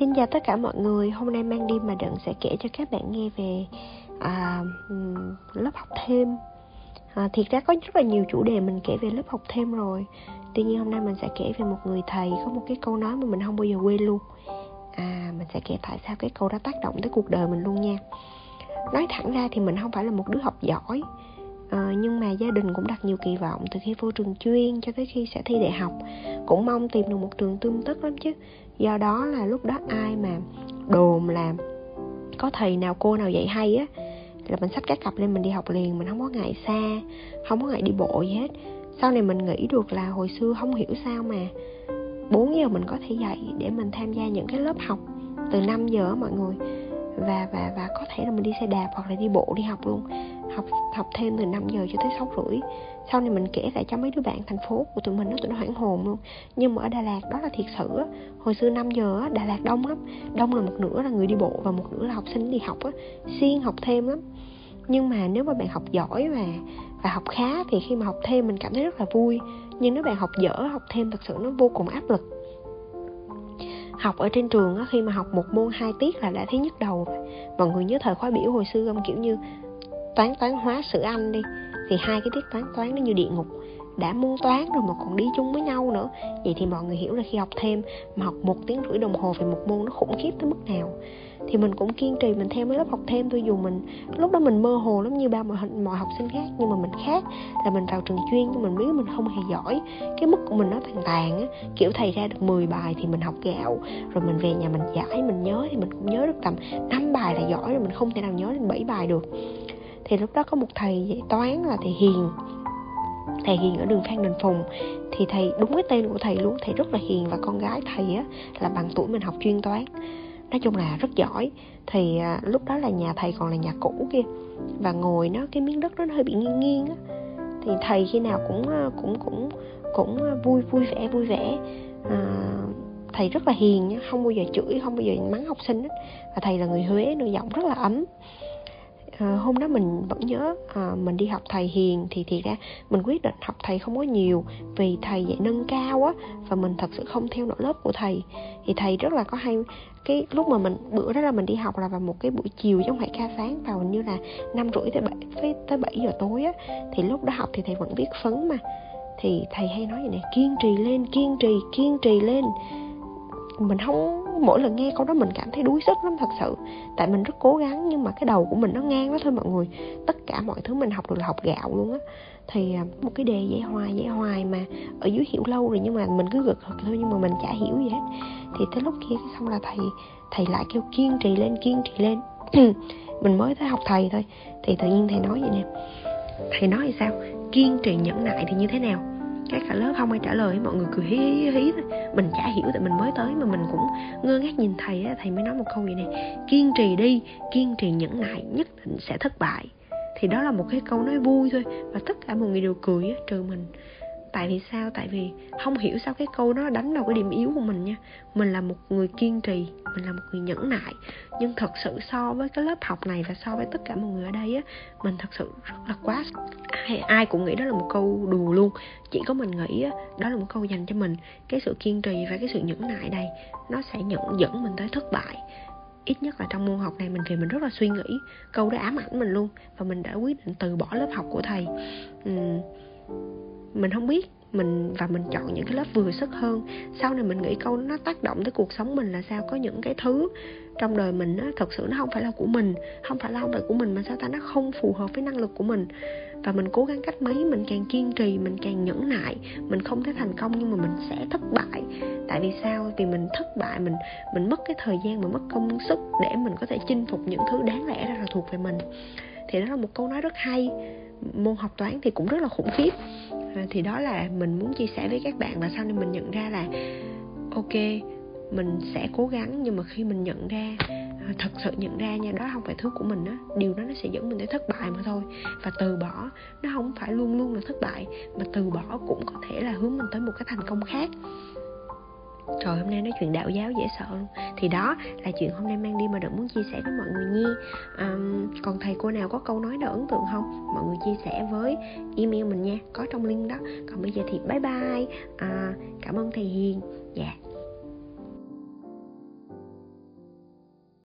Xin chào tất cả mọi người, hôm nay Mang đi mà Đận sẽ kể cho các bạn nghe về lớp học thêm. Thiệt ra có rất là nhiều chủ đề mình kể về lớp học thêm rồi. Tuy nhiên hôm nay mình sẽ kể về một người thầy có một cái câu nói mà mình không bao giờ quên luôn. Mình sẽ kể tại sao cái câu đó tác động tới cuộc đời mình luôn nha. Nói thẳng ra thì mình không phải là một đứa học giỏi, nhưng mà gia đình cũng đặt nhiều kỳ vọng từ khi vô trường chuyên cho tới khi sẽ thi đại học. Cũng mong tìm được một trường tươm tất lắm chứ. Do đó là lúc đó ai mà đồn là có thầy nào cô nào dạy hay á, là mình xách cái cặp lên mình đi học liền. Mình không có ngại xa, không có ngại đi bộ gì hết. Sau này mình nghĩ được là hồi xưa không hiểu sao mà 4 giờ mình có thể dậy để mình tham gia những cái lớp học từ 5 giờ á mọi người. Và có thể là mình đi xe đạp hoặc là đi bộ đi học luôn. Học thêm từ 5 giờ cho tới 6 rưỡi. Sau này mình kể lại cho mấy đứa bạn thành phố của tụi mình, nó tụi nó hoảng hồn luôn. Nhưng mà ở Đà Lạt đó là thiệt sự á. Hồi xưa 5 giờ á, Đà Lạt đông lắm. Đông là một nửa là người đi bộ và một nửa là học sinh đi học á. Siêng học thêm lắm. Nhưng mà nếu mà bạn học giỏi và học khá thì khi mà học thêm mình cảm thấy rất là vui. Nhưng nếu bạn học dở, học thêm thật sự nó vô cùng áp lực. Học ở trên trường á, khi mà học một môn 2 tiết là đã thấy nhức đầu. Mọi người nhớ thời khóa biểu hồi xưa kiểu như toán hóa sử Anh đi, thì 2 cái tiết toán nó như địa ngục. Đã môn toán rồi mà còn đi chung với nhau nữa. Vậy thì mọi người hiểu là khi học thêm mà học 1 tiếng rưỡi đồng hồ về một môn nó khủng khiếp tới mức nào. Thì mình cũng kiên trì mình theo mấy lớp học thêm. Tôi dù mình lúc đó mình mơ hồ lắm như bao mọi học sinh khác. Nhưng mà mình khác là mình vào trường chuyên nhưng mình biết mình không hề giỏi. Cái mức của mình nó tàn á, kiểu thầy ra được 10 bài thì mình học gạo, rồi mình về nhà mình giải mình nhớ thì mình cũng nhớ được tầm 5 bài là giỏi rồi, mình không thể nào nhớ đến 7 bài được. Thì lúc đó có một thầy dạy toán là thầy Hiền. Thầy Hiền ở đường Phan Đình Phùng. Thì thầy đúng cái tên của thầy luôn, thầy rất là hiền. Và con gái thầy á, là bằng tuổi mình học chuyên toán. Nói chung là rất giỏi. Thì lúc đó là nhà thầy còn là nhà cũ kia. Và ngồi nó, cái miếng đất đó nó hơi bị nghiêng á. Thì thầy khi nào cũng vui vẻ. Thầy rất là hiền, không bao giờ chửi, không bao giờ mắng học sinh á. Và thầy là người Huế nữa, giọng rất là ấm. Hôm đó mình vẫn nhớ, mình đi học thầy Hiền thì thiệt ra mình quyết định học thầy không có nhiều vì thầy dạy nâng cao á, và mình thật sự không theo nổi lớp của thầy. Thì thầy rất là có hay, cái lúc mà mình bữa đó là mình đi học là vào một cái buổi chiều chứ không phải ca sáng, vào hình như là 5 rưỡi tới 7 giờ tối á. Thì lúc đó học thì thầy vẫn viết phấn mà, thì thầy hay nói vậy nè: kiên trì lên. Mình không, mỗi lần nghe câu đó mình cảm thấy đuối sức lắm thật sự. Tại mình rất cố gắng nhưng mà cái đầu của mình nó ngang đó thôi mọi người. Tất cả mọi thứ mình học được là học gạo luôn á. Thì một cái đề dạy hoài mà ở dưới hiểu lâu rồi nhưng mà mình cứ gật gật thôi, nhưng mà mình chả hiểu gì hết. Thì tới lúc kia xong là thầy lại kêu kiên trì lên. Mình mới tới học thầy thôi thì tự nhiên thầy nói vậy nè. Thầy nói thì sao? Kiên trì nhẫn nại thì như thế nào? Cả lớp không ai trả lời, mọi người cười hí thôi. Mình chả hiểu tại mình mới tới mà mình cũng ngơ ngác nhìn thầy á. Thầy mới nói một câu vậy này: kiên trì đi, kiên trì nhẫn nại, nhất định sẽ thất bại. Thì đó là một cái câu nói vui thôi và tất cả mọi người đều cười á, trừ mình. Tại vì sao? Tại vì không hiểu sao cái câu đó đánh vào cái điểm yếu của mình nha. Mình là một người kiên trì, mình là một người nhẫn nại. Nhưng thật sự so với cái lớp học này và so với tất cả mọi người ở đây á, mình thật sự rất là quá. Ai cũng nghĩ đó là một câu đùa luôn. Chỉ có mình nghĩ á, đó là một câu dành cho mình. Cái sự kiên trì và cái sự nhẫn nại đây, nó sẽ dẫn mình tới thất bại. Ít nhất là trong môn học này mình về mình rất là suy nghĩ. Câu đó ám ảnh mình luôn. Và mình đã quyết định từ bỏ lớp học của thầy. Mình không biết mình chọn những cái lớp vừa sức hơn. Sau này mình nghĩ câu nó tác động tới cuộc sống mình là sao? Có những cái thứ trong đời mình á, thật sự nó không phải là của mình, không phải của mình mà sao ta nó không phù hợp với năng lực của mình. Và mình cố gắng cách mấy, mình càng kiên trì, mình càng nhẫn nại, mình không thể thành công nhưng mà mình sẽ thất bại. Tại vì sao? Vì mình thất bại, mình mất cái thời gian, mình mất công sức để mình có thể chinh phục những thứ đáng lẽ ra là thuộc về mình. Thì đó là một câu nói rất hay. Môn học toán thì cũng rất là khủng khiếp. Thì đó là mình muốn chia sẻ với các bạn. Và sau này mình nhận ra là ok, mình sẽ cố gắng. Nhưng mà khi mình nhận ra, thật sự nhận ra nha, đó không phải thứ của mình á, điều đó nó sẽ dẫn mình tới thất bại mà thôi. Và từ bỏ nó không phải luôn luôn là thất bại, mà từ bỏ cũng có thể là hướng mình tới một cái thành công khác. Trời, hôm nay nói chuyện đạo giáo dễ sợ luôn. Thì đó là chuyện hôm nay Mang đi mà Đận muốn chia sẻ với mọi người nhi. Còn thầy cô nào có câu nói nào ấn tượng không? Mọi người chia sẻ với email mình nha, có trong link đó. Còn bây giờ thì bye bye. Cảm ơn thầy Hiền. Dạ.